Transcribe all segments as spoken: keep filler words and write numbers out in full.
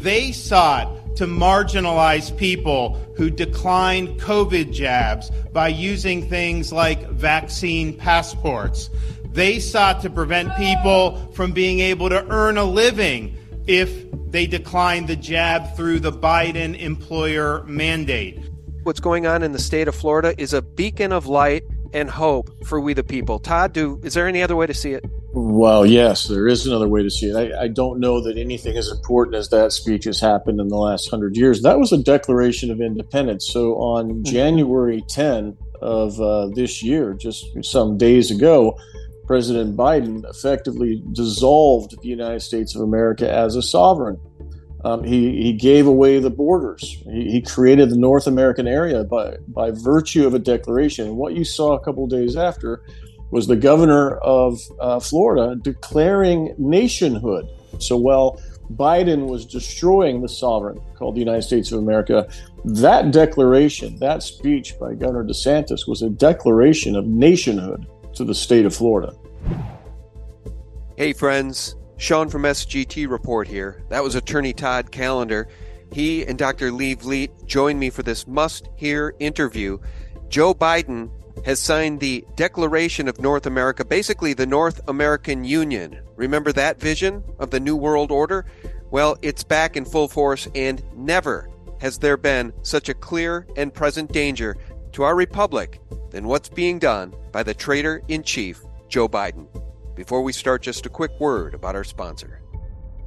They sought to marginalize people who declined COVID jabs by using things like vaccine passports. They sought to prevent people from being able to earn a living if they declined the jab through the Biden employer mandate. What's going on in the state of Florida is a beacon of light and hope for we the people. Todd, do is there any other way to see it? Well, yes, there is another way to see it. I, I don't know that anything as important as that speech has happened in the last hundred years. That was a Declaration of Independence. So on mm-hmm. January tenth of uh, this year, just some days ago, President Biden effectively dissolved the United States of America as a sovereign. Um, he, he gave away the borders. He, he created the North American area by, by virtue of a declaration. And what you saw a couple of days after was the governor of uh, Florida declaring nationhood. So while Biden was destroying the sovereign called the United States of America, that declaration, that speech by Governor DeSantis was a declaration of nationhood to the state of Florida. Hey, friends. Sean from S G T Report here. That was attorney Todd Callender. He and Doctor Lee Vliet joined me for this must-hear interview. Joe Biden has signed the Declaration of North America, basically the North American Union. Remember that vision of the New World Order? Well, it's back in full force, and never has there been such a clear and present danger to our republic than what's being done by the traitor-in-chief, Joe Biden. Before we start, just a quick word about our sponsor.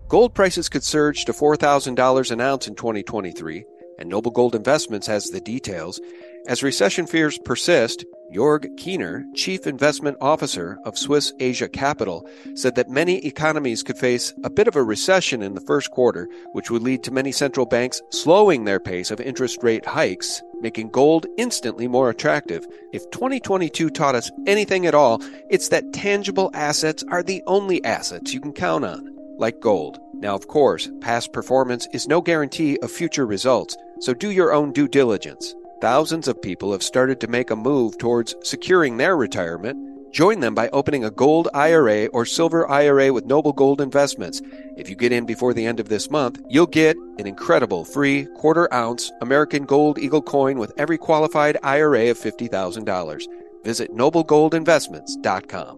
Gold prices could surge to four thousand dollars an ounce in twenty twenty-three, and Noble Gold Investments has the details. As recession fears persist, Jörg Keener, Chief Investment Officer of Swiss Asia Capital, said that many economies could face a bit of a recession in the first quarter, which would lead to many central banks slowing their pace of interest rate hikes, making gold instantly more attractive. If twenty twenty-two taught us anything at all, it's that tangible assets are the only assets you can count on, like gold. Now, of course, past performance is no guarantee of future results, so do your own due diligence. Thousands of people have started to make a move towards securing their retirement. Join them by opening a gold I R A or silver I R A with Noble Gold Investments. If you get in before the end of this month, you'll get an incredible free quarter-ounce American Gold Eagle coin with every qualified I R A of fifty thousand dollars. Visit noble gold investments dot com.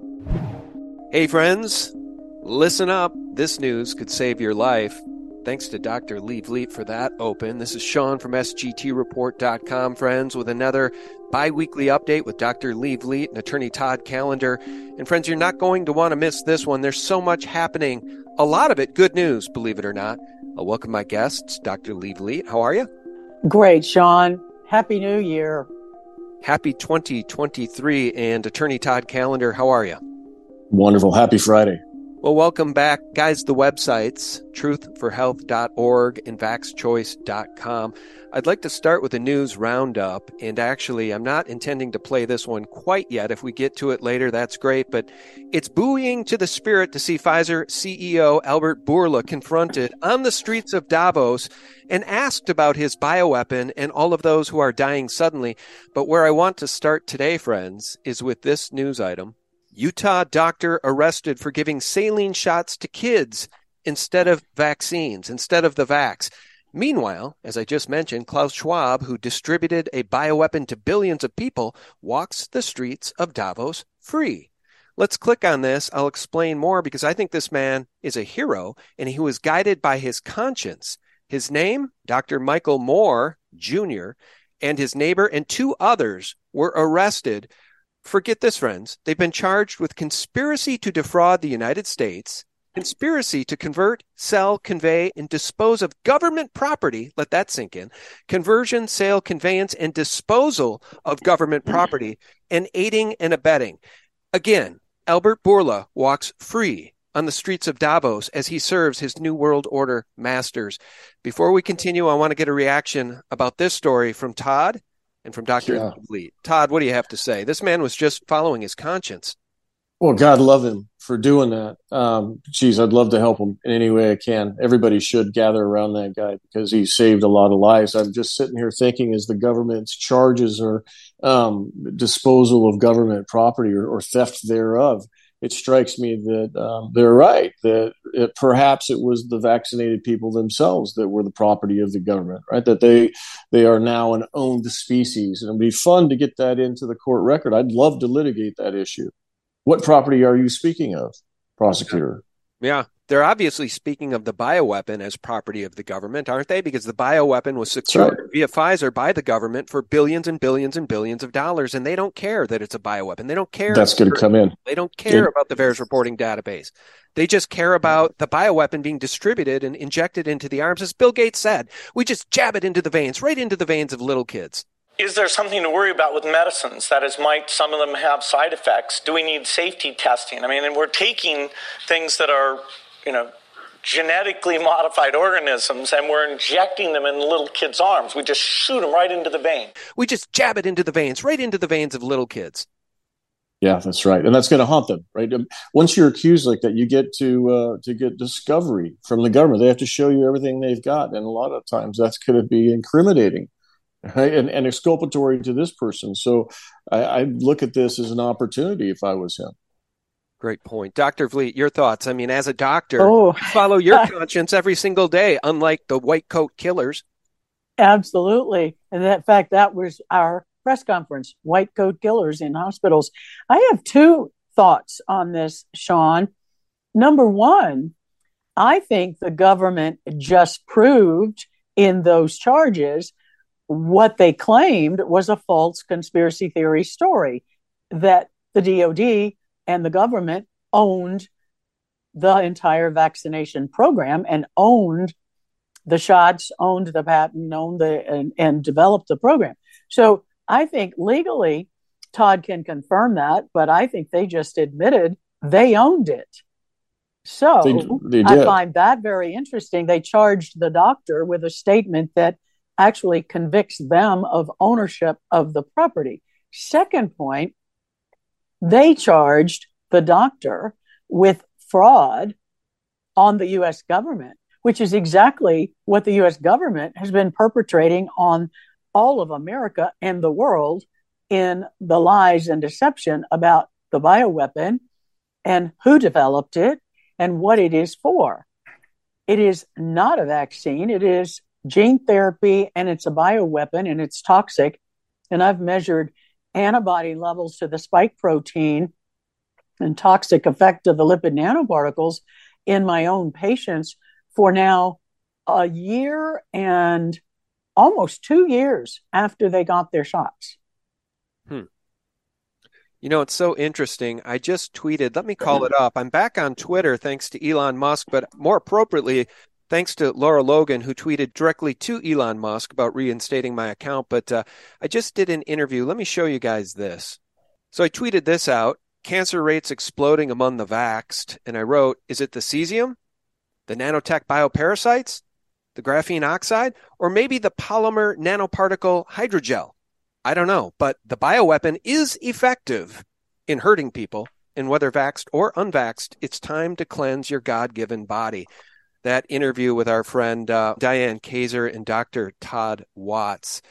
Hey, friends, listen up. This news could save your life. Thanks to Doctor Lee Vliet for that open. This is Sean from S G T report dot com, friends, with another bi-weekly update with Doctor Lee Vliet and attorney Todd Callender. And friends, you're not going to want to miss this one. There's so much happening. A lot of it good news, believe it or not. I'll welcome my guests. Doctor Lee Vliet, how are you? Great, Sean. Happy New Year. Happy twenty twenty-three. And attorney Todd Callender, how are you? Wonderful. Happy Friday. Well, welcome back. Guys, the websites, truth for health dot org and vax choice dot com. I'd like to start with a news roundup. And actually, I'm not intending to play this one quite yet. If we get to it later, that's great. But it's buoying to the spirit to see Pfizer C E O Albert Bourla confronted on the streets of Davos and asked about his bioweapon and all of those who are dying suddenly. But where I want to start today, friends, is with this news item. Utah doctor arrested for giving saline shots to kids instead of vaccines, instead of the vax. Meanwhile, as I just mentioned, Klaus Schwab, who distributed a bioweapon to billions of people, walks the streets of Davos free. Let's click on this. I'll explain more because I think this man is a hero and he was guided by his conscience. His name, Doctor Michael Moore Junior, and his neighbor and two others were arrested. Forget this, friends. They've been charged with conspiracy to defraud the United States, conspiracy to convert, sell, convey, and dispose of government property. Let that sink in. Conversion, sale, conveyance, and disposal of government property, and aiding and abetting. Again, Albert Bourla walks free on the streets of Davos as he serves his New World Order masters. Before we continue, I want to get a reaction about this story from Todd and from Doctor Yeah. Lee. Todd, what do you have to say? This man was just following his conscience. Well, God love him for doing that. Um, geez, I'd love to help him in any way I can. Everybody should gather around that guy because he saved a lot of lives. I'm just sitting here thinking as the government's charges are um, disposal of government property or, or theft thereof. it strikes me that um, they're right, that it, perhaps it was the vaccinated people themselves that were the property of the government, right? That they they are now an owned species. And it'd be fun to get that into the court record. I'd love to litigate that issue. What property are you speaking of, prosecutor? Yeah. They're obviously speaking of the bioweapon as property of the government, aren't they? Because the bioweapon was secured right. via Pfizer by the government for billions and billions and billions of dollars, and they don't care that it's a bioweapon. They don't care. That's going to come in. They don't care it, about the VAERS reporting database. They just care about the bioweapon being distributed and injected into the arms. As Bill Gates said, we just jab it into the veins, right into the veins of little kids. Is there something to worry about with medicines? That is, might some of them have side effects? Do we need safety testing? I mean, and we're taking things that are, you know, genetically modified organisms, and we're injecting them in little kids' arms. We just shoot them right into the vein. We just jab it into the veins, right into the veins of little kids. Yeah, that's right. And that's going to haunt them, right? Once you're accused like that, you get to uh, to get discovery from the government. They have to show you everything they've got. And a lot of times that's going to be incriminating. Right? And, and exculpatory to this person. So I, I look at this as an opportunity if I was him. Great point. Doctor Vliet, your thoughts. I mean, as a doctor, oh. you follow your conscience every single day, unlike the white coat killers. Absolutely. And in fact, that was our press conference, white coat killers in hospitals. I have two thoughts on this, Sean. Number one, I think the government just proved in those charges what they claimed was a false conspiracy theory story, that the D O D and the government owned the entire vaccination program and owned the shots, owned the patent, owned the and, and developed the program. So I think legally, Todd can confirm that, but I think they just admitted they owned it. So they, they I find that very interesting. They charged the doctor with a statement that actually convicts them of ownership of the property. Second point, they charged the doctor with fraud on the U S government, which is exactly what the U S government has been perpetrating on all of America and the world in the lies and deception about the bioweapon and who developed it and what it is for. It is not a vaccine. It is gene therapy, and it's a bioweapon, and it's toxic. And I've measured antibody levels to the spike protein and toxic effect of the lipid nanoparticles in my own patients for now a year and almost two years after they got their shots. Hmm. You know, it's so interesting. I just tweeted, let me call it up. I'm back on Twitter thanks to Elon Musk, but more appropriately, thanks to Laura Logan, who tweeted directly to Elon Musk about reinstating my account. But uh, I just did an interview. Let me show you guys this. So I tweeted this out, cancer rates exploding among the vaxxed. And I wrote, is it the cesium, the nanotech bioparasites, the graphene oxide, or maybe the polymer nanoparticle hydrogel? I don't know, but the bioweapon is effective in hurting people. And whether vaxxed or unvaxxed, it's time to cleanse your God-given body. That interview with our friend uh, Diane Kayser and Doctor Todd Watts.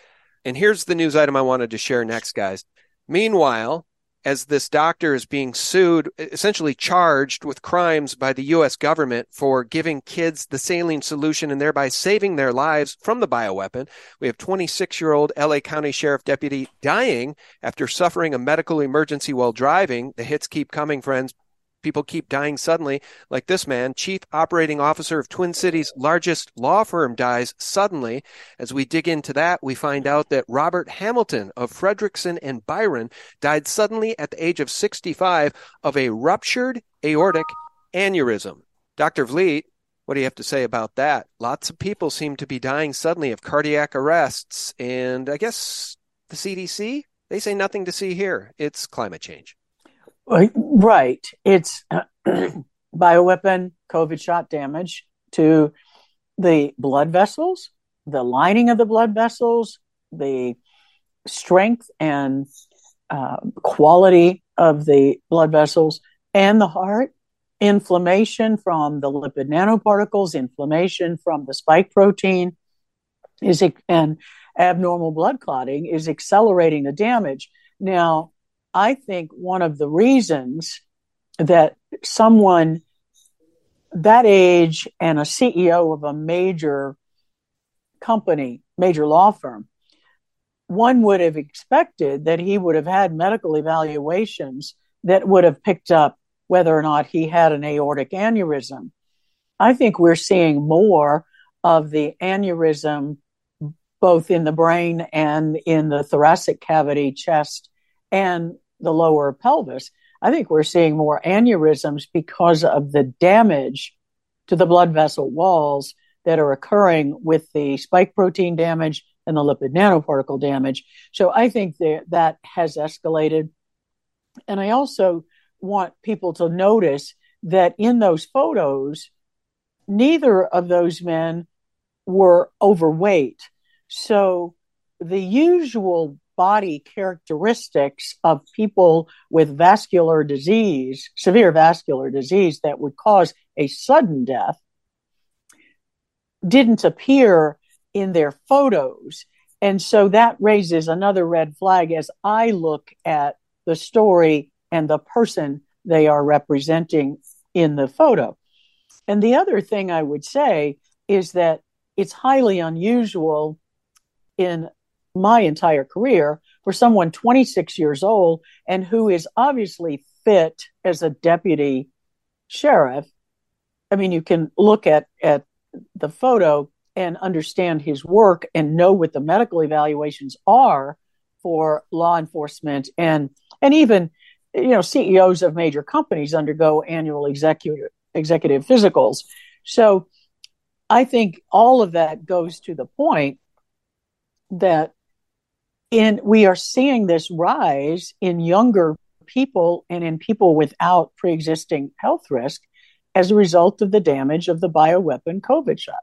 And here's the news item I wanted to share next, guys. Meanwhile, as this doctor is being sued, essentially charged with crimes by the U S government for giving kids the saline solution and thereby saving their lives from the bioweapon, we have twenty-six-year-old L A County Sheriff deputy dying after suffering a medical emergency while driving. The hits keep coming, friends. People keep dying suddenly, like this man, chief operating officer of Twin Cities' largest law firm, dies suddenly. As we dig into that, we find out that Robert Hamilton of Frederickson and Byron died suddenly at the age of sixty-five of a ruptured aortic aneurysm. Doctor Vliet, what do you have to say about that? Lots of people seem to be dying suddenly of cardiac arrests, and I guess the C D C, they say nothing to see here. It's climate change. Right. It's bioweapon, COVID shot damage to the blood vessels, the lining of the blood vessels, the strength and uh, quality of the blood vessels and the heart, inflammation from the lipid nanoparticles, inflammation from the spike protein, is and abnormal blood clotting is accelerating the damage. Now, I think one of the reasons that someone that age and a C E O of a major company, major law firm, one would have expected that he would have had medical evaluations that would have picked up whether or not he had an aortic aneurysm. I think we're seeing more of the aneurysm both in the brain and in the thoracic cavity, chest, and the lower pelvis. I think we're seeing more aneurysms because of the damage to the blood vessel walls that are occurring with the spike protein damage and the lipid nanoparticle damage. So I think that that has escalated. And I also want people to notice that in those photos, neither of those men were overweight. So the usual body characteristics of people with vascular disease, severe vascular disease that would cause a sudden death, didn't appear in their photos. And so that raises another red flag as I look at the story and the person they are representing in the photo. And the other thing I would say is that it's highly unusual in my entire career for someone twenty-six years old and who is obviously fit as a deputy sheriff. I mean, you can look at, at the photo and understand his work and know what the medical evaluations are for law enforcement. And, and even, you know, C E Os of major companies undergo annual executive executive physicals. So I think all of that goes to the point that in we are seeing this rise in younger people and in people without pre-existing health risk as a result of the damage of the bioweapon COVID shot.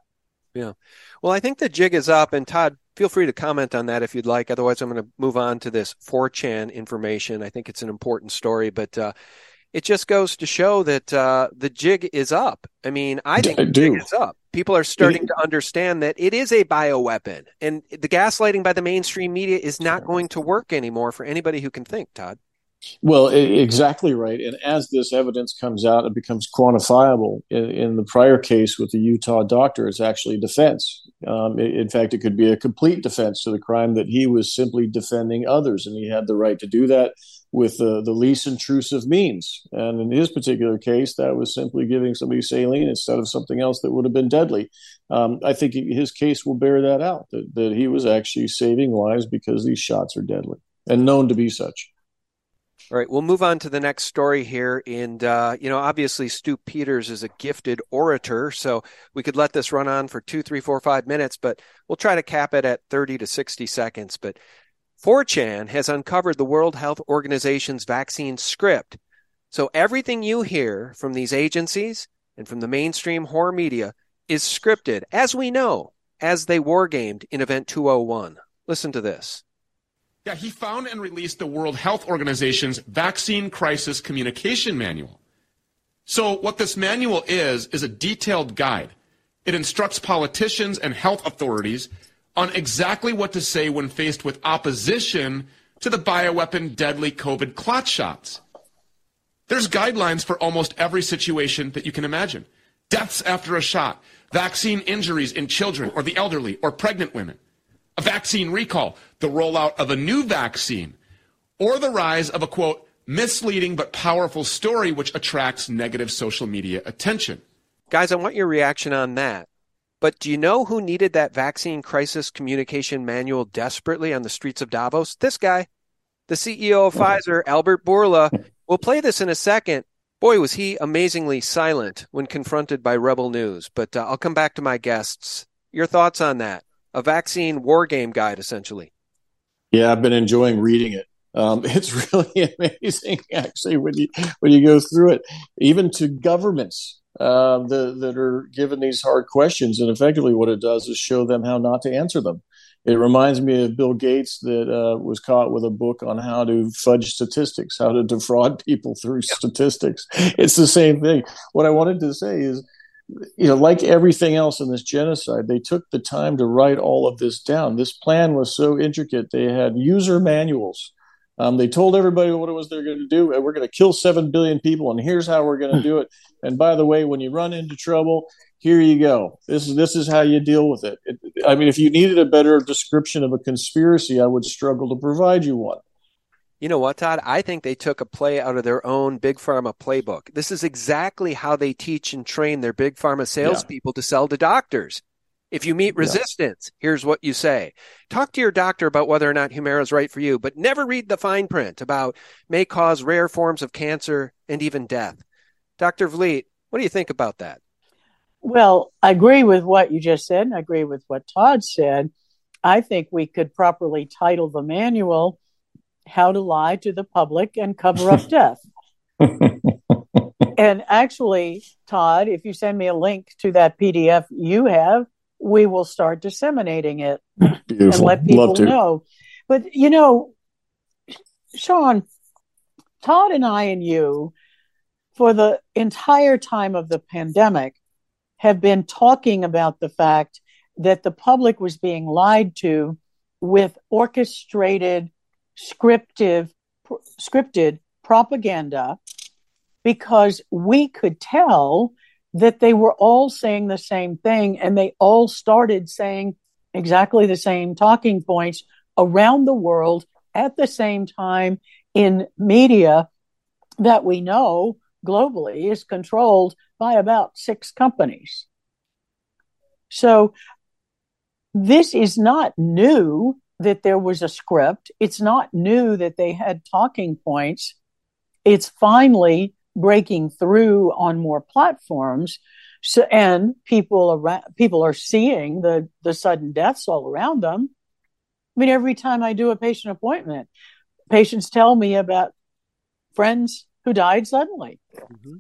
Yeah. Well, I think the jig is up. And Todd, feel free to comment on that if you'd like. Otherwise, I'm going to move on to this four chan information. I think it's an important story, but uh, it just goes to show that uh, the jig is up. I mean, I think I the do. jig is up. People are starting to understand that it is a bioweapon. And the gaslighting by the mainstream media is not going to work anymore for anybody who can think, Todd. Well, exactly right. And as this evidence comes out, it becomes quantifiable. In, in the prior case with the Utah doctor, it's actually defense. Um, in fact, it could be a complete defense to the crime that he was simply defending others. And he had the right to do that with the, the least intrusive means. And in his particular case, that was simply giving somebody saline instead of something else that would have been deadly. Um, I think his case will bear that out, that, that he was actually saving lives because these shots are deadly and known to be such. All right, we'll move on to the next story here. And, uh, you know, obviously, Stu Peters is a gifted orator, so we could let this run on for two, three, four, five minutes, but we'll try to cap it at thirty to sixty seconds. But four chan has uncovered the World Health Organization's vaccine script. So everything you hear from these agencies and from the mainstream horror media is scripted, as we know, as they wargamed in Event two oh one. Listen to this. Yeah, he found and released the World Health Organization's Vaccine Crisis Communication Manual. So what this manual is, is a detailed guide. It instructs politicians and health authorities on exactly what to say when faced with opposition to the bioweapon deadly COVID clot shots. There's guidelines for almost every situation that you can imagine. Deaths after a shot, vaccine injuries in children or the elderly or pregnant women, a vaccine recall, the rollout of a new vaccine, or the rise of a, quote, misleading but powerful story which attracts negative social media attention. Guys, I want your reaction on that. But do you know who needed that vaccine crisis communication manual desperately on the streets of Davos? This guy, the C E O of Pfizer, Albert Bourla. We'll play this in a second. Boy, was he amazingly silent when confronted by Rebel News. But uh, I'll come back to my guests. Your thoughts on that? A vaccine war game guide, essentially. Yeah, I've been enjoying reading it. Um, it's really amazing, actually, when you when you go through it, even to governments uh, the, that are given these hard questions. And effectively, what it does is show them how not to answer them. It reminds me of Bill Gates that uh, was caught with a book on how to fudge statistics, how to defraud people through statistics. It's the same thing. What I wanted to say is, you know, like everything else in this genocide, they took the time to write all of this down. This plan was so intricate. They had user manuals Um, they told everybody what it was they're going to do. We're going to kill seven billion people, and here's how we're going to do it. And by the way, when you run into trouble, here you go. This is this is how you deal with it. it. I mean, if you needed a better description of a conspiracy, I would struggle to provide you one. You know what, Todd? I think they took a play out of their own Big Pharma playbook. This is exactly how they teach and train their Big Pharma salespeople yeah. to sell to doctors. If you meet resistance, yeah. here's what you say. Talk to your doctor about whether or not Humira is right for you, but never read the fine print about may cause rare forms of cancer and even death. Doctor Vliet, what do you think about that? Well, I agree with what you just said, and I agree with what Todd said. I think we could properly title the manual, How to Lie to the Public and Cover Up Death. And actually, Todd, if you send me a link to that P D F you have, we will start disseminating it Beautiful. And let people know. But, you know, Sean, Todd and I and you, for the entire time of the pandemic, have been talking about the fact that the public was being lied to with orchestrated, scripted, pr- scripted propaganda, because we could tell that they were all saying the same thing, and they all started saying exactly the same talking points around the world at the same time in media that we know globally is controlled by about six companies. So this is not new that there was a script. It's not new that they had talking points. It's finally breaking through on more platforms. So, and people around, people are seeing the, the sudden deaths all around them. I mean, every time I do a patient appointment, patients tell me about friends who died suddenly. Mm-hmm.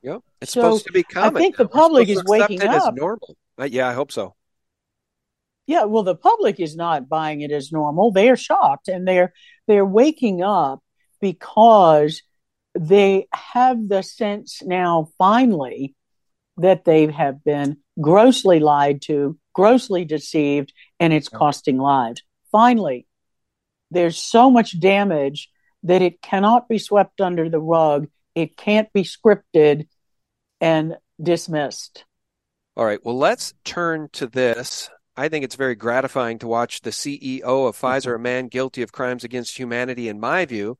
Yeah, it's so supposed to be common. I think the public is waking up. As normal. But yeah, I hope so. Yeah, well, the public is not buying it as normal. They are shocked, and they're they're waking up because they have the sense now, finally, that they have been grossly lied to, grossly deceived, and it's costing lives. Finally, there's so much damage that it cannot be swept under the rug. It can't be scripted and dismissed. All right. Well, let's turn to this. I think it's very gratifying to watch the C E O of Pfizer, a man guilty of crimes against humanity, in my view,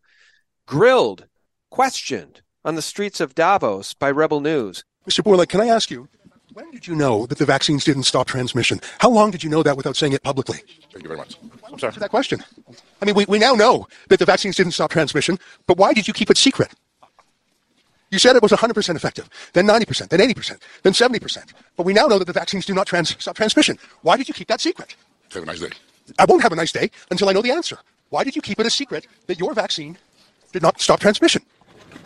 grilled, questioned on the streets of Davos by Rebel News. Mister Bourla, can I ask you, when did you know that the vaccines didn't stop transmission? How long did you know that without saying it publicly? Thank you very much. I'm sorry for that question. I mean, we, we now know that the vaccines didn't stop transmission, but why did you keep it secret? You said it was one hundred percent effective, then ninety percent, then eighty percent, then seventy percent. But we now know that the vaccines do not trans- stop transmission. Why did you keep that secret? Have a nice day. I won't have a nice day until I know the answer. Why did you keep it a secret that your vaccine did not stop transmission?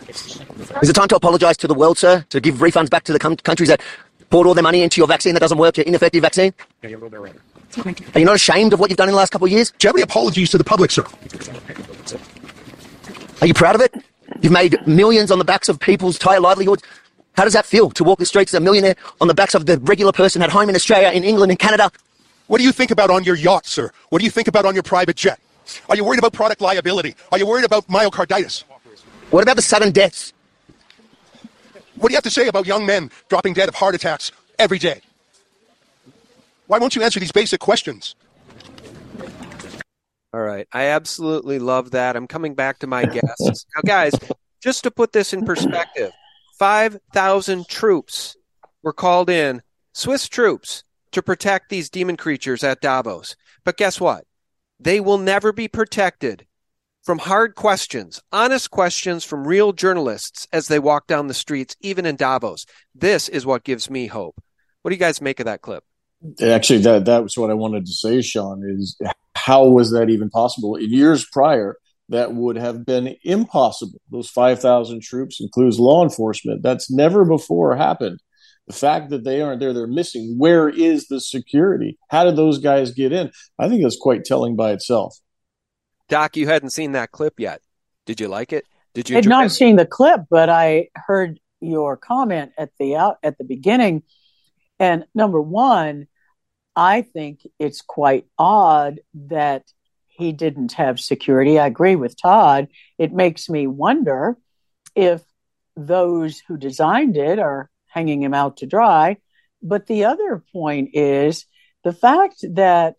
Is it time to apologize to the world, sir? To give refunds back to the com- countries that poured all their money into your vaccine that doesn't work, your ineffective vaccine? Yeah, you're a little bit right. Are you not ashamed of what you've done in the last couple of years? Do you have any apologies to the public, sir? Are you proud of it? You've made millions on the backs of people's entire livelihoods. How does that feel, to walk the streets as a millionaire on the backs of the regular person at home in Australia, in England, in Canada? What do you think about on your yacht, sir? What do you think about on your private jet? Are you worried about product liability? Are you worried about myocarditis? What about the sudden deaths? What do you have to say about young men dropping dead of heart attacks every day? Why won't you answer these basic questions? All right. I absolutely love that. I'm coming back to my guests. Now, guys, just to put this in perspective, five thousand troops were called in, Swiss troops, to protect these demon creatures at Davos. But guess what? They will never be protected from hard questions, honest questions from real journalists as they walk down the streets, even in Davos. This is what gives me hope. What do you guys make of that clip? Actually, that that was what I wanted to say, Sean, is how was that even possible? In years prior, that would have been impossible. Those five thousand troops includes law enforcement. That's never before happened. The fact that they aren't there, they're missing. Where is the security? How did those guys get in? I think that's quite telling by itself. Doc, you hadn't seen that clip yet. Did you like it? Did you? I've not seen the clip, but I heard your comment at the out, at the beginning. And number one, I think it's quite odd that he didn't have security. I agree with Todd. It makes me wonder if those who designed it are hanging him out to dry. But the other point is the fact that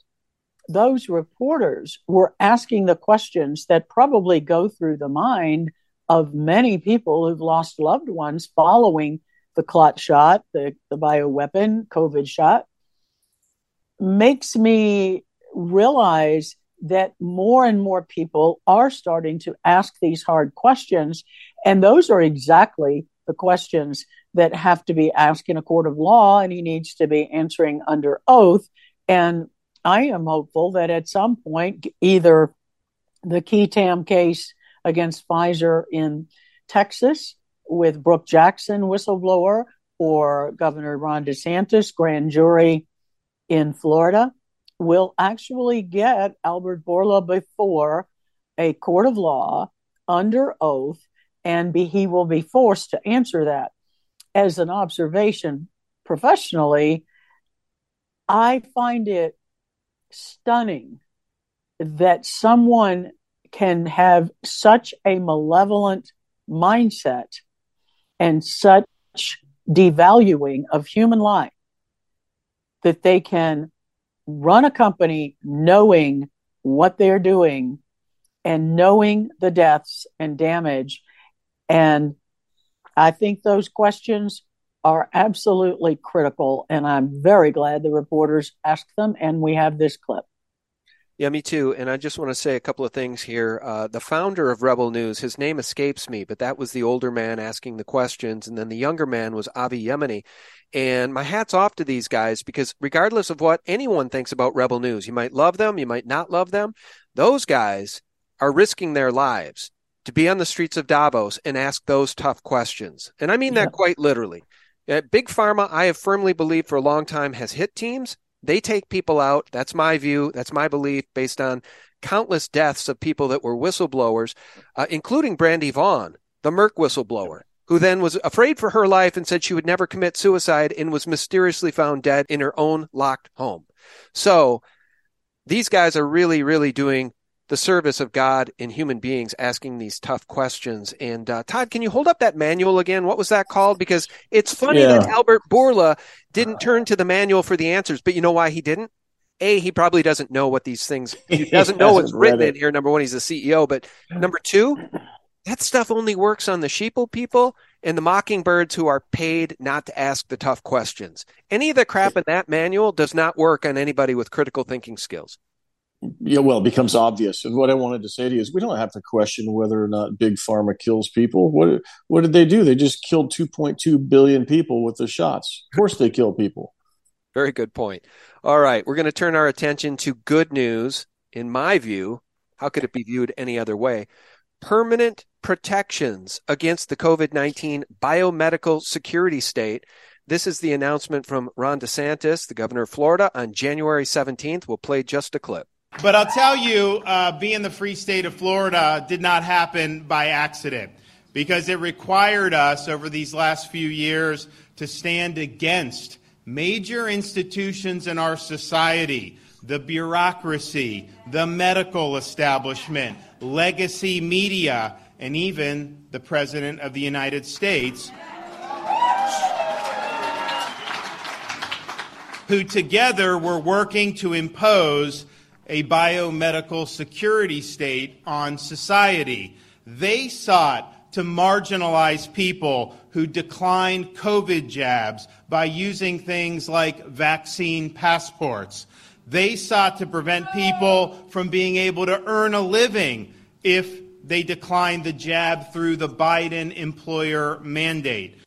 those reporters were asking the questions that probably go through the mind of many people who've lost loved ones following the clot shot, the, the bioweapon, COVID shot, makes me realize that more and more people are starting to ask these hard questions. And those are exactly the questions that have to be asked in a court of law, and he needs to be answering under oath. And I am hopeful that at some point, either the Ketam case against Pfizer in Texas with Brooke Jackson, whistleblower, or Governor Ron DeSantis, grand jury in Florida, will actually get Albert Bourla before a court of law under oath, and be, he will be forced to answer that. As an observation professionally, I find it stunning that someone can have such a malevolent mindset and such devaluing of human life that they can run a company knowing what they're doing and knowing the deaths and damage. And I think those questions are absolutely critical. And I'm very glad the reporters asked them. And we have this clip. Yeah, me too. And I just want to say a couple of things here. Uh, the founder of Rebel News, his name escapes me, but that was the older man asking the questions. And then the younger man was Avi Yemeni. And my hat's off to these guys, because regardless of what anyone thinks about Rebel News, you might love them, you might not love them. Those guys are risking their lives to be on the streets of Davos and ask those tough questions. And I mean yeah. that quite literally. Uh, Big Pharma, I have firmly believed for a long time, has hit teams. They take people out. That's my view. That's my belief based on countless deaths of people that were whistleblowers, uh, including Brandy Vaughn, the Merck whistleblower, who then was afraid for her life and said she would never commit suicide and was mysteriously found dead in her own locked home. So these guys are really, really doing the service of God and human beings, asking these tough questions. And uh, Todd, can you hold up that manual again? What was that called? Because it's funny yeah. that Albert Bourla didn't turn to the manual for the answers, but you know why he didn't? A, he probably doesn't know what these things, he doesn't, he doesn't know what's written in here. Number one, he's the C E O, but number two, that stuff only works on the sheeple people and the mockingbirds who are paid not to ask the tough questions. Any of the crap in that manual does not work on anybody with critical thinking skills. Yeah, well, it becomes obvious. And what I wanted to say to you is we don't have to question whether or not Big Pharma kills people. What what did they do? They just killed two point two billion people with their shots. Of course they kill people. Very good point. All right. We're going to turn our attention to good news. In my view, how could it be viewed any other way? Permanent protections against the COVID nineteen biomedical security state. This is the announcement from Ron DeSantis, the governor of Florida, on January seventeenth. We'll play just a clip. But I'll tell you, uh, being the free state of Florida did not happen by accident, because it required us over these last few years to stand against major institutions in our society, the bureaucracy, the medical establishment, legacy media, and even the President of the United States, who together were working to impose a biomedical security state on society. They sought to marginalize people who declined COVID jabs by using things like vaccine passports. They sought to prevent people from being able to earn a living if they declined the jab through the Biden employer mandate.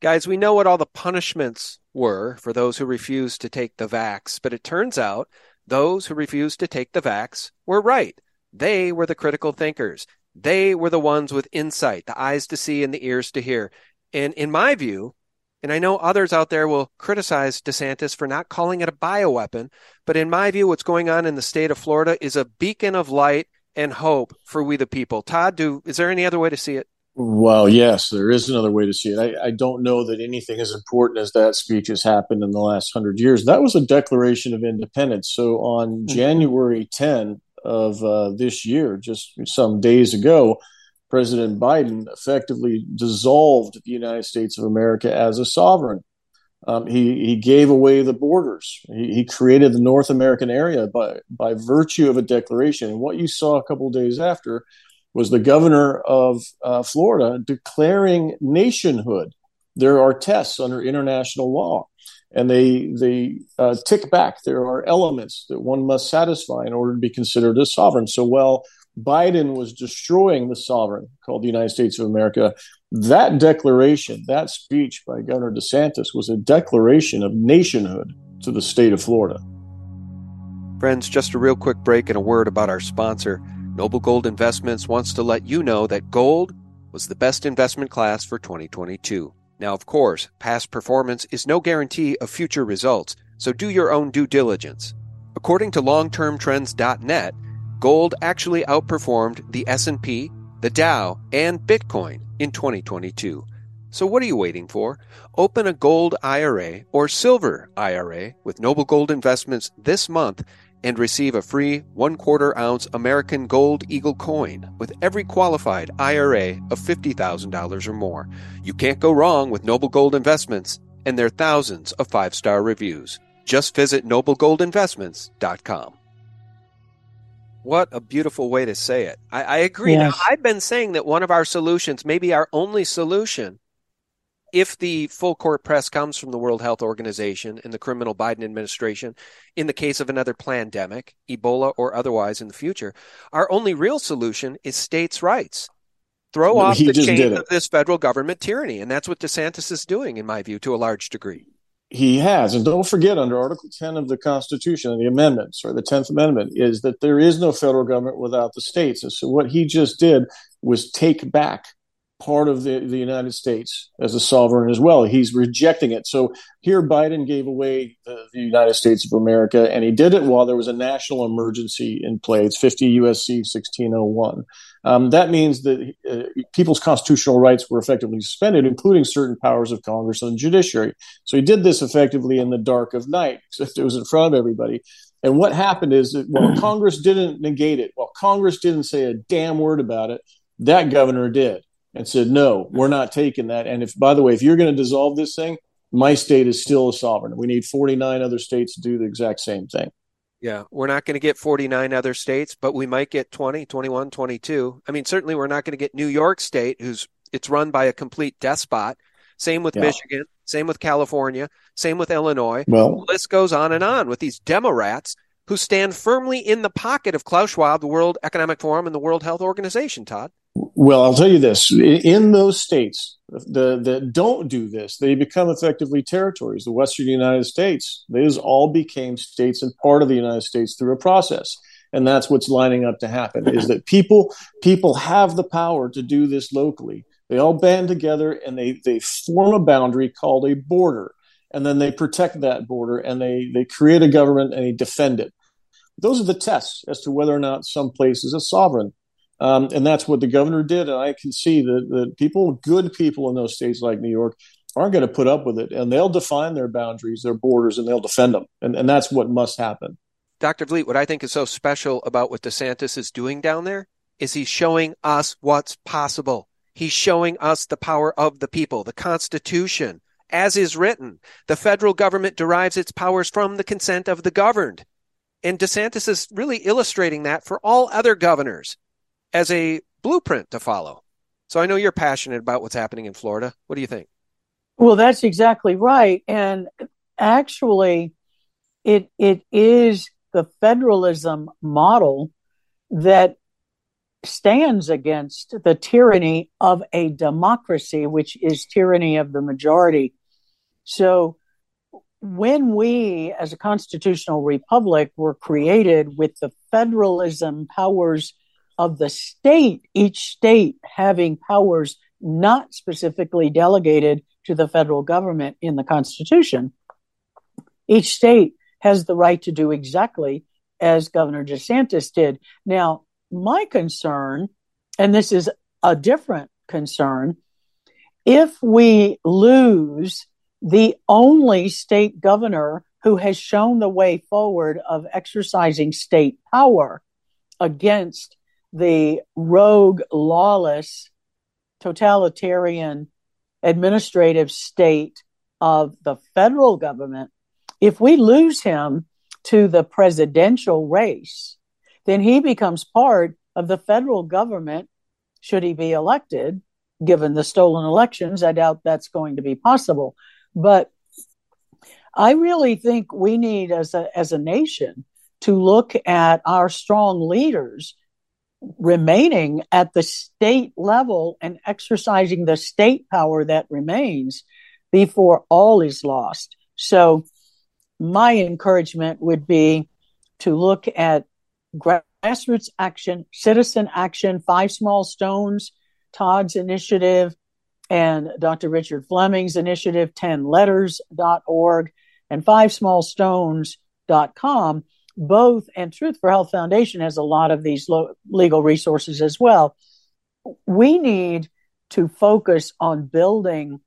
Guys, we know what all the punishments were for those who refused to take the vax, but it turns out those who refused to take the vax were right. They were the critical thinkers. They were the ones with insight, the eyes to see and the ears to hear. And in my view, and I know others out there will criticize DeSantis for not calling it a bioweapon, but in my view, what's going on in the state of Florida is a beacon of light and hope for we the people. Todd, do is there any other way to see it? Well, yes, there is another way to see it. I, I don't know that anything as important as that speech has happened in the last hundred years. That was a Declaration of Independence. So on January tenth of uh, this year, just some days ago, President Biden effectively dissolved the United States of America as a sovereign. Um, he, he gave away the borders. He, he created the North American area by, by virtue of a declaration. And what you saw a couple of days after was the governor of uh, Florida declaring nationhood. There are tests under international law, and they they uh, tick back. There are elements that one must satisfy in order to be considered a sovereign. So while Biden was destroying the sovereign called the United States of America, that declaration, that speech by Governor DeSantis was a declaration of nationhood to the state of Florida. Friends, just a real quick break and a word about our sponsor. Noble Gold Investments wants to let you know that gold was the best investment class for twenty twenty-two. Now, of course, past performance is no guarantee of future results, so do your own due diligence. According to long term trends dot net, gold actually outperformed the S and P, the Dow, and Bitcoin in twenty twenty-two. So what are you waiting for? Open a gold I R A or silver I R A with Noble Gold Investments this month and receive a free one-quarter ounce American Gold Eagle coin with every qualified I R A of fifty thousand dollars or more. You can't go wrong with Noble Gold Investments and their thousands of five-star reviews. Just visit noble gold investments dot com. What a beautiful way to say it. I, I agree. Yes. Now, I've been saying that one of our solutions, maybe our only solution, if the full court press comes from the World Health Organization and the criminal Biden administration, in the case of another pandemic, Ebola or otherwise in the future, our only real solution is states' rights. Throw well, off the chain of this federal government tyranny. And that's what DeSantis is doing, in my view, to a large degree. He has. And don't forget, under Article ten of the Constitution and the amendments, or the tenth Amendment, is that there is no federal government without the states. And so what he just did was take back part of the, the United States as a sovereign as well. He's rejecting it. So here Biden gave away the, the United States of America, and he did it while there was a national emergency in play. It's fifty U S C sixteen oh one. Um, that means that uh, people's constitutional rights were effectively suspended, including certain powers of Congress and judiciary. So he did this effectively in the dark of night, except it was in front of everybody. And what happened is that while Congress didn't negate it, while Congress didn't say a damn word about it, that governor did. And said, no, we're not taking that. And if, by the way, if you're going to dissolve this thing, my state is still a sovereign. We need forty-nine other states to do the exact same thing. Yeah, we're not going to get forty-nine other states, but we might get twenty, twenty-one, twenty-two. I mean, certainly we're not going to get New York State, who's it's run by a complete despot. Same with yeah. Michigan, same with California, same with Illinois. Well, the list goes on and on with these Demorats who stand firmly in the pocket of Klaus Schwab, the World Economic Forum, and the World Health Organization, Todd. Well, I'll tell you this. In those states that, that don't do this, they become effectively territories. The Western United States, those all became states and part of the United States through a process. And that's what's lining up to happen, is that people people have the power to do this locally. They all band together and they, they form a boundary called a border. And then they protect that border and they, they create a government and they defend it. Those are the tests as to whether or not some place is a sovereign. Um, and that's what the governor did. And I can see that, that people, good people in those states like New York, aren't going to put up with it. And they'll define their boundaries, their borders, and they'll defend them. And, and that's what must happen. Doctor Vliet, what I think is so special about what DeSantis is doing down there is he's showing us what's possible. He's showing us the power of the people, the Constitution, as is written. The federal government derives its powers from the consent of the governed. And DeSantis is really illustrating that for all other governors as a blueprint to follow. So I know you're passionate about what's happening in Florida. What do you think? Well, that's exactly right. And actually, it it is the federalism model that stands against the tyranny of a democracy, which is tyranny of the majority. So when we, as a constitutional republic, were created with the federalism powers of the state, each state having powers not specifically delegated to the federal government in the Constitution, each state has the right to do exactly as Governor DeSantis did. Now, my concern, and this is a different concern, if we lose the only state governor who has shown the way forward of exercising state power, against the rogue, lawless, totalitarian administrative state of the federal government. If we lose him to the presidential race, then he becomes part of the federal government, should he be elected, given the stolen elections. I doubt that's going to be possible. But I really think we need, as a, as a nation, to look at our strong leaders remaining at the state level and exercising the state power that remains before all is lost. So my encouragement would be to look at grassroots action, citizen action, Five Small Stones, Todd's initiative, and Doctor Richard Fleming's initiative, ten letters dot org and five small stones dot com. Both, and Truth for Health Foundation has a lot of these lo- legal resources as well. We need to focus on building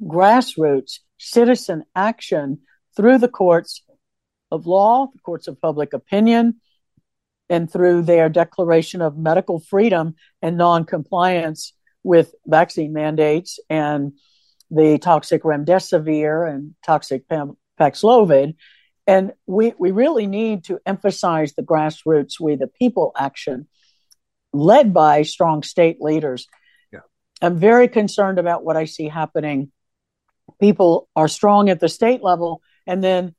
grassroots citizen action through the courts of law, the courts of public opinion, and through their declaration of medical freedom and noncompliance with vaccine mandates and the toxic remdesivir and toxic Paxlovid. And we, we really need to emphasize the grassroots, we the people action, led by strong state leaders. Yeah. I'm very concerned about what I see happening. People are strong at the state level, and then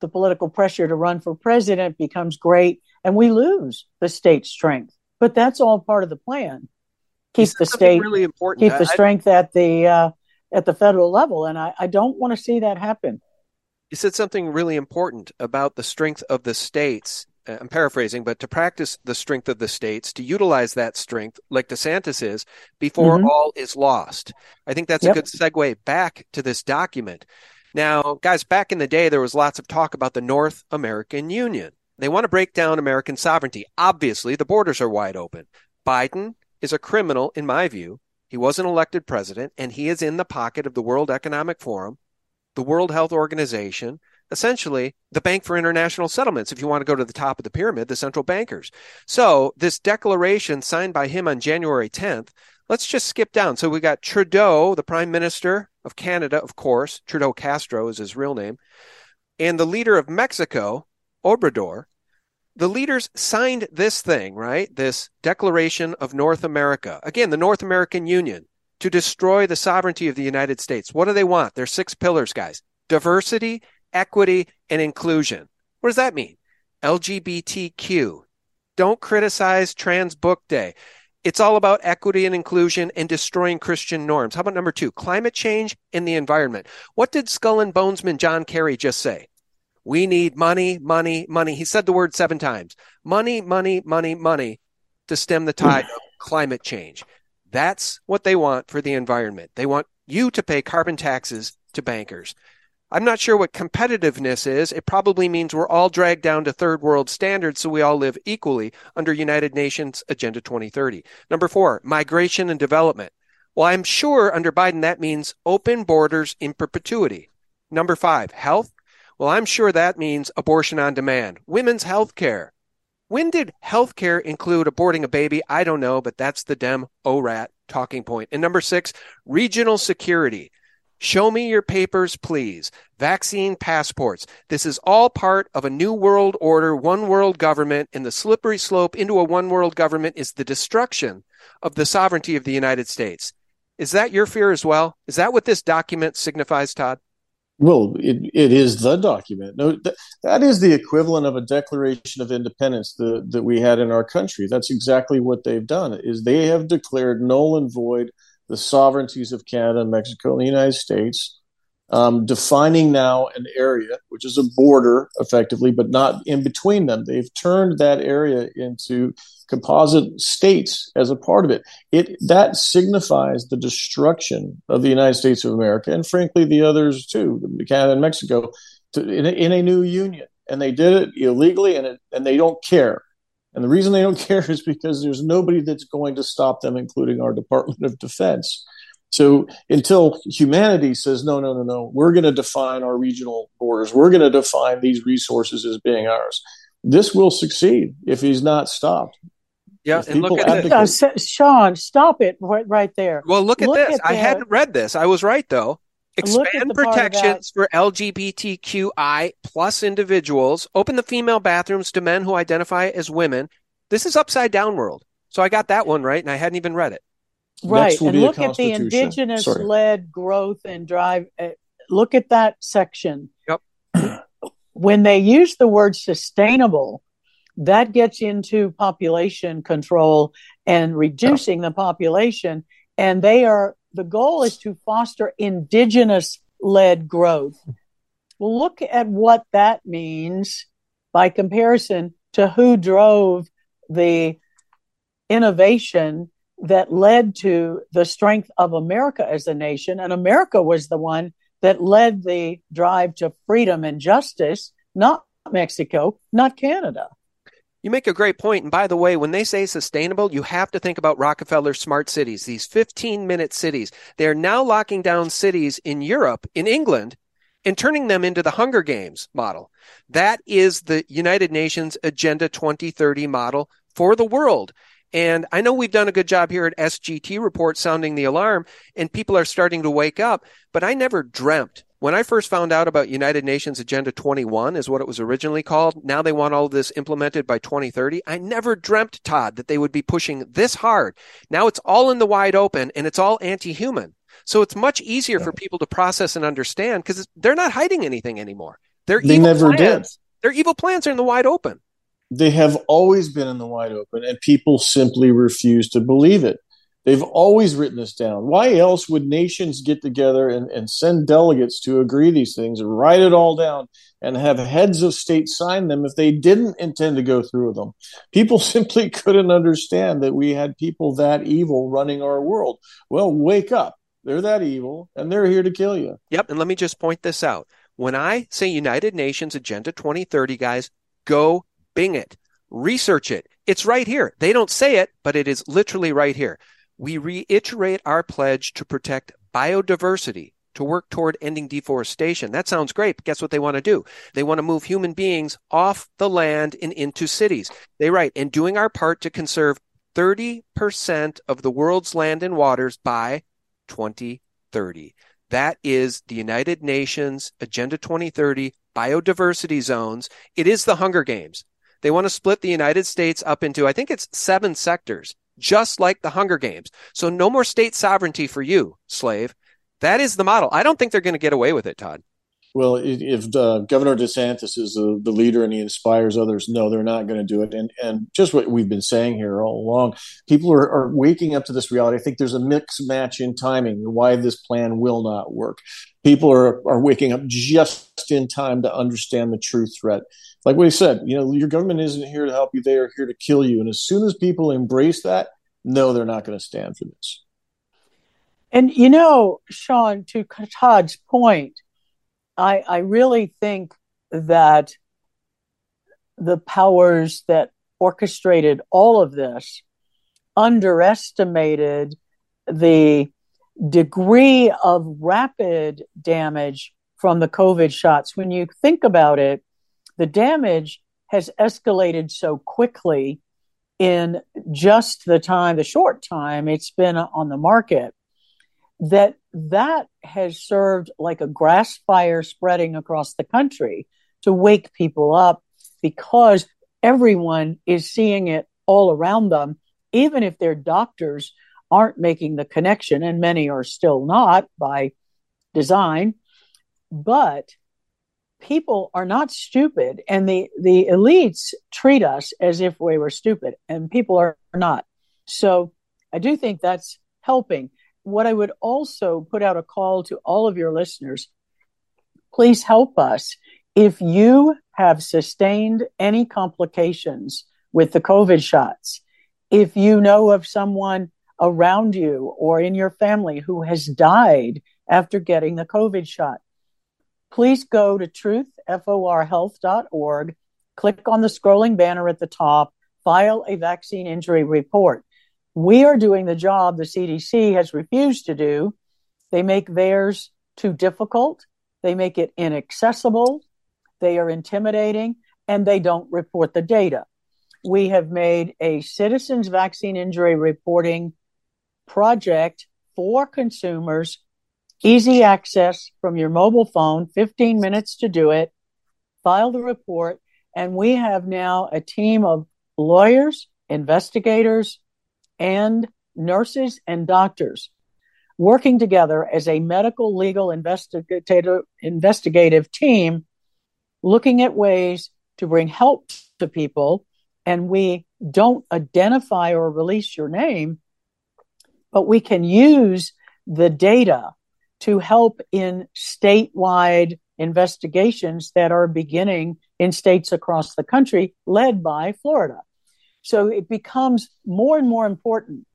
the political pressure to run for president becomes great, and we lose the state strength. But that's all part of the plan. Keep the state, really important. Keep the strength at the uh, at the federal level, and I, I don't want to see that happen. You said something really important about the strength of the states. I'm paraphrasing, but to practice the strength of the states, to utilize that strength, like DeSantis is, before mm-hmm. all is lost. I think that's yep. a good segue back to this document. Now, guys, back in the day, there was lots of talk about the North American Union. They want to break down American sovereignty. Obviously, the borders are wide open. Biden is a criminal, in my view. He was an elected president, and he is in the pocket of the World Economic Forum, the World Health Organization, essentially the Bank for International Settlements, if you want to go to the top of the pyramid, the central bankers. So this declaration signed by him on January tenth, let's just skip down. So we got Trudeau, the Prime Minister of Canada, of course, Trudeau Castro is his real name, and the leader of Mexico, Obrador. The leaders signed this thing, right? This Declaration of North America. Again, the North American Union, to destroy the sovereignty of the United States. What do they want? There's six pillars, guys. Diversity, equity, and inclusion. What does that mean? L G B T Q. Don't criticize Trans Book Day. It's all about equity and inclusion and destroying Christian norms. How about number two? Climate change and the environment. What did Skull and Bonesman John Kerry just say? We need money, money, money. He said the word seven times. Money, money, money, money to stem the tide of climate change. That's what they want for the environment. They want you to pay carbon taxes to bankers. I'm not sure what competitiveness is. It probably means we're all dragged down to third world standards so we all live equally under United Nations Agenda twenty thirty. Number four, migration and development. Well, I'm sure under Biden that means open borders in perpetuity. Number five, health. Well, I'm sure that means abortion on demand, women's health care. When did healthcare include aborting a baby? I don't know, but that's the Dem O R A T talking point. And number six, regional security. Show me your papers, please. Vaccine passports. This is all part of a new world order, one world government, and the slippery slope into a one world government is the destruction of the sovereignty of the United States. Is that your fear as well? Is that what this document signifies, Todd? Well, it, it is the document. No, th- that is the equivalent of a Declaration of Independence the, that we had in our country. That's exactly what they've done, is they have declared null and void the sovereignties of Canada, Mexico, and the United States, um, defining now an area, which is a border, effectively, but not in between them. They've turned that area into composite states as a part of it. It that signifies the destruction of the United States of America, and frankly, the others too, Canada and Mexico, to, in, a, in a new union. And they did it illegally, and it, and they don't care. And the reason they don't care is because there's nobody that's going to stop them, including our Department of Defense. So until humanity says, no, no, no, no, we're going to define our regional borders, we're going to define these resources as being ours, this will succeed if he's not stopped. Yeah, and look at this. Uh, S- Sean, stop it right, right there. Well, look at look this. At I the, hadn't read this. I was right, though. Expand protections for L G B T Q I plus individuals. Open the female bathrooms to men who identify as women. This is upside down world. So I got that one right, and I hadn't even read it. Right, and look at the indigenous-led growth and drive. Uh, look at that section. Yep. When they use the word sustainable, that gets into population control and reducing yeah. the population. And they are, the goal is to foster indigenous-led growth. Well, look at what that means by comparison to who drove the innovation that led to the strength of America as a nation. And America was the one that led the drive to freedom and justice, not Mexico, not Canada. You make a great point. And by the way, when they say sustainable, you have to think about Rockefeller's smart cities, these fifteen-minute cities. They're now locking down cities in Europe, in England, and turning them into the Hunger Games model. That is the United Nations Agenda twenty thirty model for the world. And I know we've done a good job here at S G T Report sounding the alarm, and people are starting to wake up, but I never dreamt. When I first found out about United Nations Agenda twenty-one is what it was originally called. Now they want all this implemented by twenty thirty. I never dreamt, Todd, that they would be pushing this hard. Now it's all in the wide open, and it's all anti-human. So it's much easier for people to process and understand because they're not hiding anything anymore. They're they evil never plans. did. Their evil plans are in the wide open. They have always been in the wide open, and people simply refuse to believe it. They've always written this down. Why else would nations get together and, and send delegates to agree these things and write it all down and have heads of state sign them if they didn't intend to go through with them? People simply couldn't understand that we had people that evil running our world. Well, wake up. They're that evil, and they're here to kill you. Yep, and let me just point this out. When I say United Nations Agenda twenty thirty, guys, go Bing it. Research it. It's right here. They don't say it, but it is literally right here. We reiterate our pledge to protect biodiversity, to work toward ending deforestation. That sounds great, but guess what they want to do? They want to move human beings off the land and into cities. They write, and doing our part to conserve thirty percent of the world's land and waters by twenty thirty. That is the United Nations Agenda twenty thirty biodiversity zones. It is the Hunger Games. They want to split the United States up into, I think it's seven sectors, just like the Hunger Games. So no more state sovereignty for you, slave. That is the model. I don't think they're going to get away with it, Todd. Well, if uh, Governor DeSantis is the, the leader and he inspires others, no, they're not going to do it. And and just what we've been saying here all along, people are, are waking up to this reality. I think there's a mix match in timing why this plan will not work. People are, are waking up just in time to understand the true threat. Like we said, you know, your government isn't here to help you. They are here to kill you. And as soon as people embrace that, no, they're not going to stand for this. And, you know, Sean, to Todd's point, I, I really think that the powers that orchestrated all of this underestimated the degree of rapid damage from the COVID shots. When you think about it, the damage has escalated so quickly in just the time, the short time it's been on the market, that that has served like a grass fire spreading across the country to wake people up, because everyone is seeing it all around them, even if their doctors aren't making the connection, and many are still not by design. But people are not stupid, and the, the elites treat us as if we were stupid, and people are not. So I do think that's helping. What I would also put out a call to all of your listeners, please help us. If you have sustained any complications with the COVID shots, if you know of someone around you or in your family who has died after getting the COVID shot, please go to truth for health dot org, click on the scrolling banner at the top, file a vaccine injury report. We are doing the job the C D C has refused to do. They make VAERS too difficult. They make it inaccessible. They are intimidating. and they don't report the data. We have made a citizens vaccine injury reporting project for consumers, easy access from your mobile phone, fifteen minutes to do it, file the report. And we have now a team of lawyers, investigators, and nurses and doctors working together as a medical legal investigator, investigative team, looking at ways to bring help to people. And we don't identify or release your name, but we can use the data to help in statewide investigations that are beginning in states across the country, led by Florida. So it becomes more and more important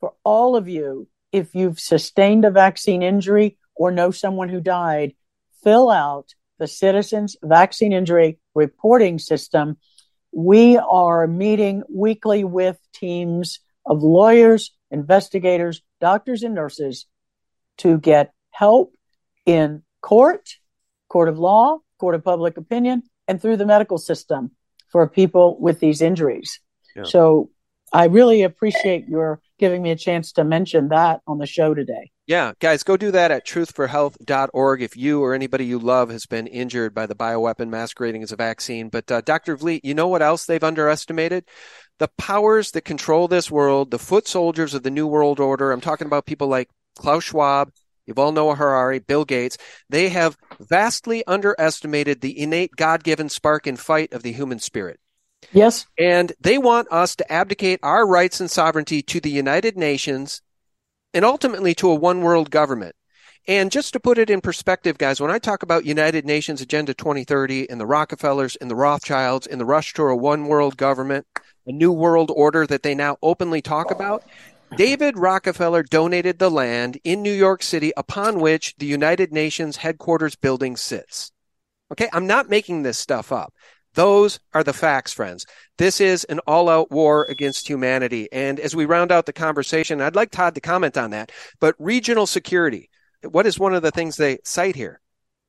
for all of you, if you've sustained a vaccine injury or know someone who died, fill out the Citizens Vaccine Injury Reporting System. We are meeting weekly with teams of lawyers, investigators, doctors, and nurses to get help in court, court of law, court of public opinion, and through the medical system for people with these injuries. Yeah. So I really appreciate your giving me a chance to mention that on the show today. Yeah, guys, go do that at truth for health dot org if you or anybody you love has been injured by the bioweapon masquerading as a vaccine. But uh, Doctor Vliet, you know what else they've underestimated? The powers that control this world, the foot soldiers of the New World Order. I'm talking about people like Klaus Schwab, Yuval Noah Harari, Bill Gates. They have vastly underestimated the innate God-given spark and fight of the human spirit. Yes. And they want us to abdicate our rights and sovereignty to the United Nations and ultimately to a one-world government. And just to put it in perspective, guys, when I talk about United Nations Agenda twenty thirty and the Rockefellers and the Rothschilds and the rush to a one-world government, a new world order that they now openly talk about, David Rockefeller donated the land in New York City upon which the United Nations headquarters building sits. Okay, I'm not making this stuff up. Those are the facts, friends. This is an all-out war against humanity. And as we round out the conversation, I'd like Todd to comment on that. But regional security, what is one of the things they cite here?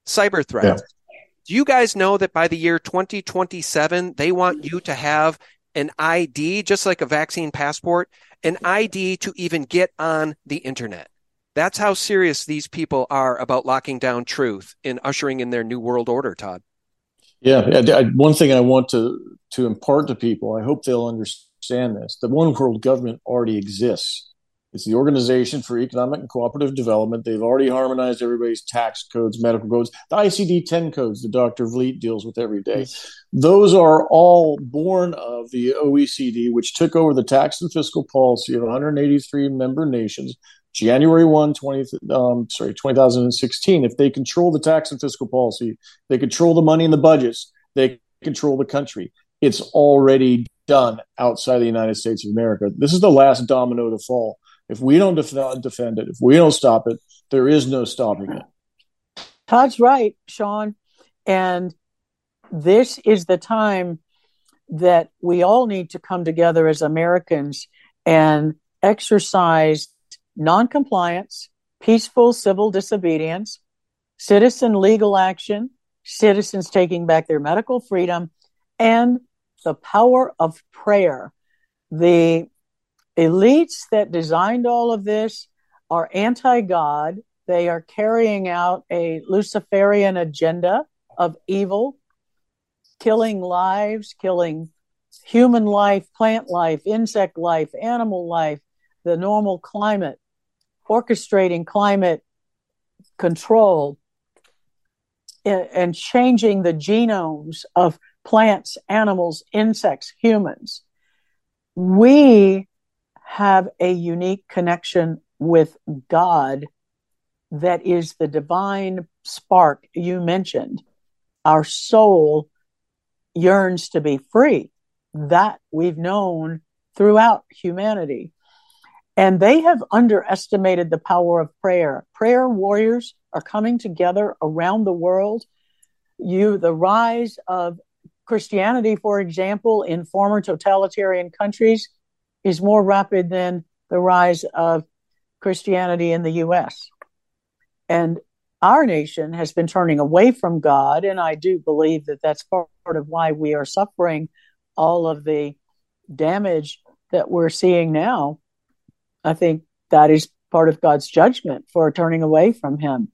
Cyber threats. Yeah. Do you guys know that by the year twenty twenty-seven, they want you to have an I D, just like a vaccine passport, an I D to even get on the internet? That's how serious these people are about locking down truth and ushering in their new world order, Todd. Yeah, I, I, one thing I want to, to impart to people, I hope they'll understand this. The one world government already exists. It's the Organization for Economic and Cooperative Development. They've already harmonized everybody's tax codes, medical codes, the I C D ten codes that Doctor Vliet deals with every day. Yes. Those are all born of the O E C D, which took over the tax and fiscal policy of one hundred eighty-three member nations, January first, twenty, um, sorry, two thousand sixteen. If they control the tax and fiscal policy, they control the money in the budgets, they control the country. It's already done outside the United States of America. This is the last domino to fall. If we don't def- defend it, if we don't stop it, there is no stopping it. Todd's right, Sean. And this is the time that we all need to come together as Americans and exercise noncompliance, peaceful civil disobedience, citizen legal action, citizens taking back their medical freedom, and the power of prayer. The elites that designed all of this are anti-God. They are carrying out a Luciferian agenda of evil, killing lives, killing human life, plant life, insect life, animal life, the normal climate, orchestrating climate control, and changing the genomes of plants, animals, insects, humans. We have a unique connection with God that is the divine spark you mentioned. Our soul yearns to be free. That we've known throughout humanity. And they have underestimated the power of prayer. Prayer warriors are coming together around the world. You, the rise of Christianity, for example, in former totalitarian countries is more rapid than the rise of Christianity in the U S. And our nation has been turning away from God. And I do believe that that's part of why we are suffering all of the damage that we're seeing now. I think that is part of God's judgment for turning away from him.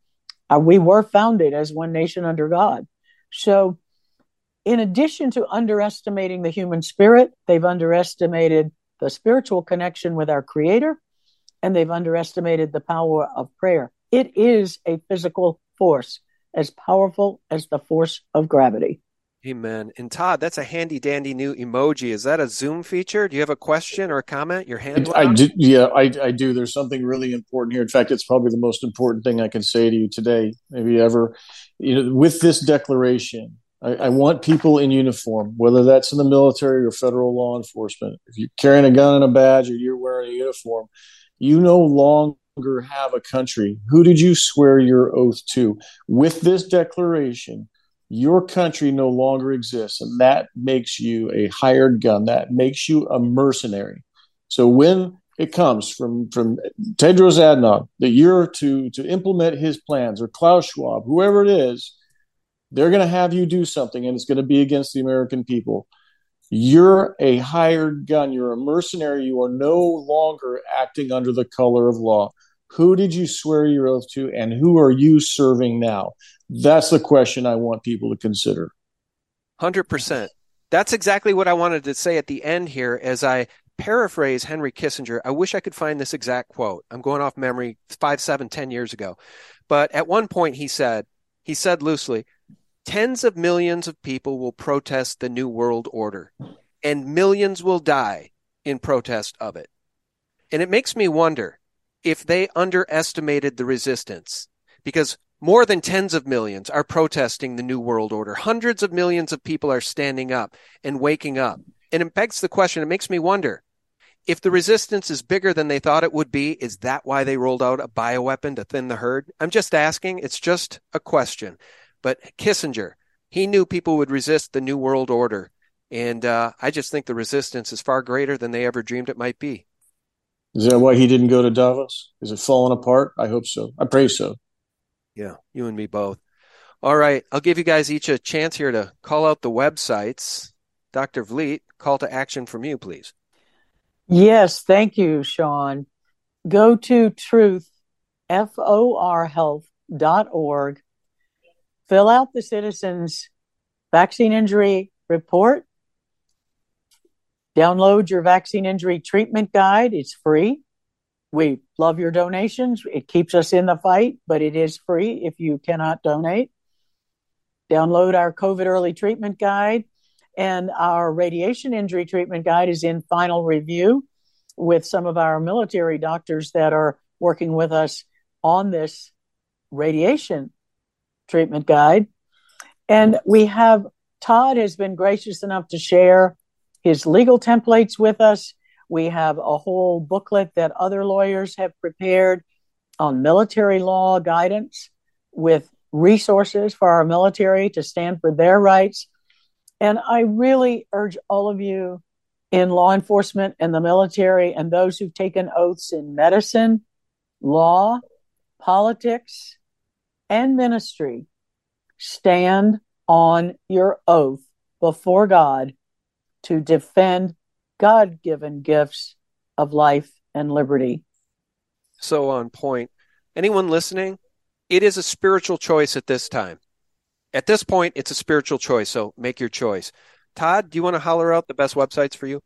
Uh, we were founded as one nation under God. So in addition to underestimating the human spirit, they've underestimated the spiritual connection with our Creator, and they've underestimated the power of prayer. It is a physical force as powerful as the force of gravity. Amen. And Todd, that's a handy dandy new emoji. Is that a Zoom feature? Do you have a question or a comment? Your hand? I do, yeah, I, I do. There's something really important here. In fact, it's probably the most important thing I can say to you today, maybe ever. You know, with this declaration, I, I want people in uniform, whether that's in the military or federal law enforcement. If you're carrying a gun and a badge or you're wearing a uniform, you no longer have a country. Who did you swear your oath to? With this declaration, your country no longer exists, and that makes you a hired gun. That makes you a mercenary. So when it comes from, from Tedros Adhanom that you're to, to implement his plans, or Klaus Schwab, whoever it is, they're going to have you do something, and it's going to be against the American people. You're a hired gun. You're a mercenary. You are no longer acting under the color of law. Who did you swear your oath to, and who are you serving now? That's the question I want people to consider. one hundred percent. That's exactly what I wanted to say at the end here as I paraphrase Henry Kissinger. I wish I could find this exact quote. I'm going off memory five, seven, ten years ago. But at one point he said, he said loosely, tens of millions of people will protest the New World Order, and millions will die in protest of it. And it makes me wonder if they underestimated the resistance, because more than tens of millions are protesting the New World Order. Hundreds of millions of people are standing up and waking up. And it begs the question, it makes me wonder, if the resistance is bigger than they thought it would be, is that why they rolled out a bioweapon to thin the herd? I'm just asking. It's just a question. But Kissinger, he knew people would resist the New World Order. And uh, I just think the resistance is far greater than they ever dreamed it might be. Is that why he didn't go to Davos? Is it falling apart? I hope so. I pray so. Yeah, you and me both. All right. I'll give you guys each a chance here to call out the websites. Doctor Vliet, call to action from you, please. Yes, thank you, Sean. Go to truth for health dot org. Fill out the Citizens Vaccine Injury Report. Download your vaccine injury treatment guide. It's free. We love your donations. It keeps us in the fight, but it is free if you cannot donate. Download our COVID early treatment guide, and our radiation injury treatment guide is in final review with some of our military doctors that are working with us on this radiation treatment guide. And we have, Todd has been gracious enough to share his legal templates with us. We have a whole booklet that other lawyers have prepared on military law guidance with resources for our military to stand for their rights. And I really urge all of you in law enforcement and the military and those who've taken oaths in medicine, law, politics, and ministry, stand on your oath before God to defend God-given gifts of life and liberty. So on point. Anyone listening, it is a spiritual choice at this time. At this point, it's a spiritual choice, so make your choice. Todd, do you want to holler out the best websites for you?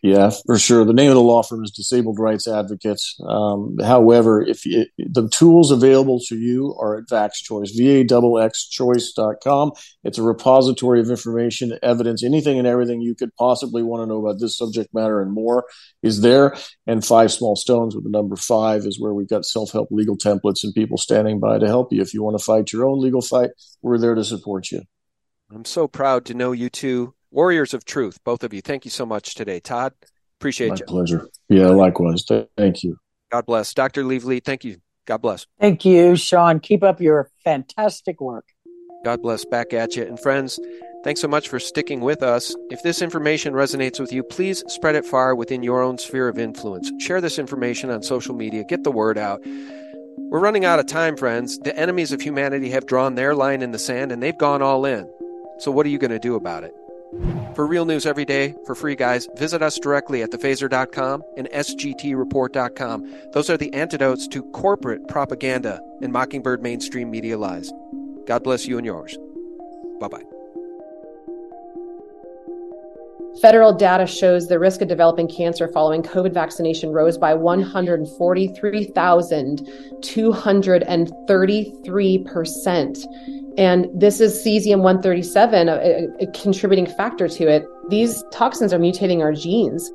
Yeah, for sure. The name of the law firm is Disabled Rights Advocates. Um, however, if it, the tools available to you are at VaxChoice, V A X choice dot com. It's a repository of information, evidence, anything and everything you could possibly want to know about this subject matter and more is there. And Five Small Stones with the number five is where we've got self-help legal templates and people standing by to help you. If you want to fight your own legal fight, we're there to support you. I'm so proud to know you two. Warriors of Truth, both of you. Thank you so much today, Todd. Appreciate My you. My pleasure. Yeah, likewise. Thank you. God bless. Doctor Lee Vliet, thank you. God bless. Thank you, Sean. Keep up your fantastic work. God bless. Back at you. And friends, thanks so much for sticking with us. If this information resonates with you, please spread it far within your own sphere of influence. Share this information on social media. Get the word out. We're running out of time, friends. The enemies of humanity have drawn their line in the sand, and they've gone all in. So what are you going to do about it? For real news every day, for free, guys, visit us directly at the vaser dot com and S G T report dot com. Those are the antidotes to corporate propaganda and mockingbird mainstream media lies. God bless you and yours. Bye-bye. Federal data shows the risk of developing cancer following COVID vaccination rose by one hundred forty-three thousand two hundred thirty-three percent. And this is cesium one thirty-seven, a, a contributing factor to it. These toxins are mutating our genes.